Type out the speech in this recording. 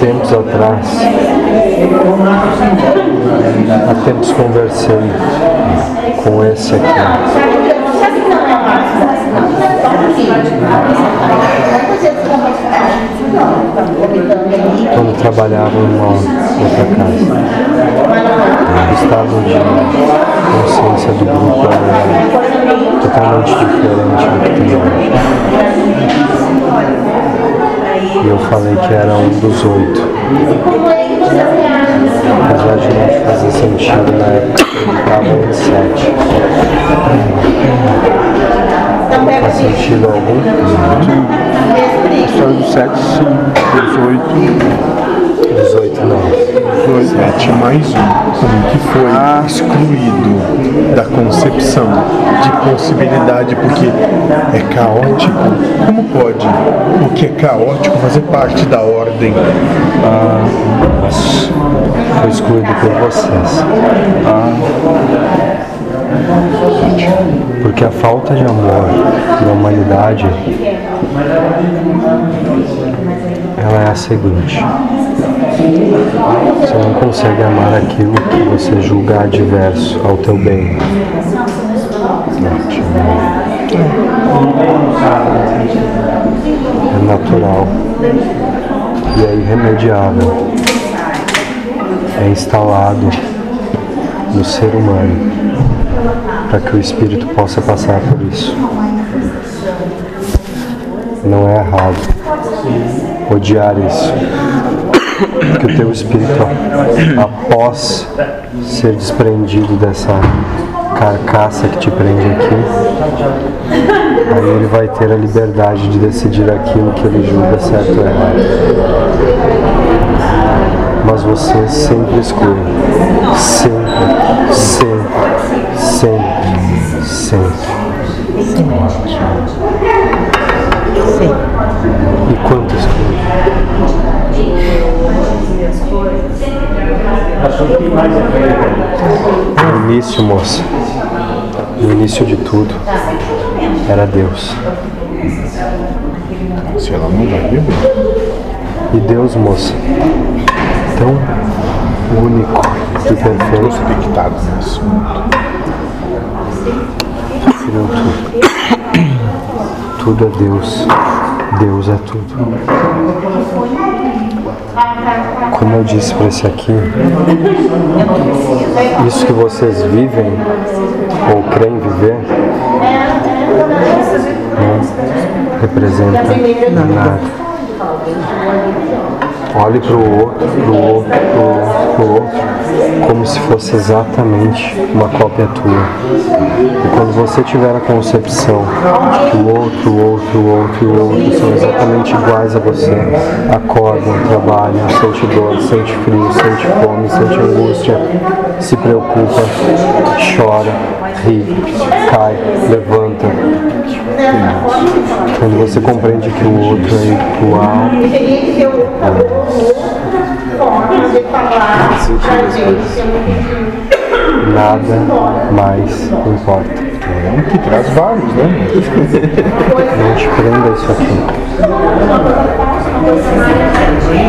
tempos atrás, há tempos conversei com esse aqui. Quando trabalhava em uma outra casa, o estado de consciência do grupo era totalmente diferente do que tem hoje. E eu falei que era um dos 8. Mas hoje não fazia sentido na época que eu estava em 7. Faz sentido algum? A história do sexo, 18 não, 7 mais um que foi excluído da concepção de possibilidade porque é caótico. Como pode o que é caótico fazer parte da ordem? Foi excluído por vocês. Porque a falta de amor na humanidade, ela é a seguinte: você não consegue amar aquilo que você julgar adverso ao teu bem. É natural e é irremediável. É instalado no ser humano para que o espírito possa passar por isso. Não é errado odiar isso, que o teu espírito, após ser desprendido dessa carcaça que te prende aqui, aí ele vai ter a liberdade de decidir aquilo que ele julga certo ou errado. Mas você sempre escolhe, sempre. E quanto escolhe? No início, moça, no início de tudo, era Deus. Se ela não dá vida. E Deus, moça, tão único e perfeito, expectado nesse mundo. Criou tudo. Tudo é Deus. Deus é tudo. Como eu disse para esse aqui, isso que vocês vivem ou creem viver não representa nada. Olhe para o outro, como se fosse exatamente uma cópia tua. E quando você tiver a concepção de que o outro são exatamente iguais a você, acordam, trabalham, sente dor, sente frio, sente fome, sente angústia, se preocupa, chora, ri, cai, levanta. Quando você compreende que o outro é igual, nada mais importa. É um que traz vários, né? Não te prenda isso aqui.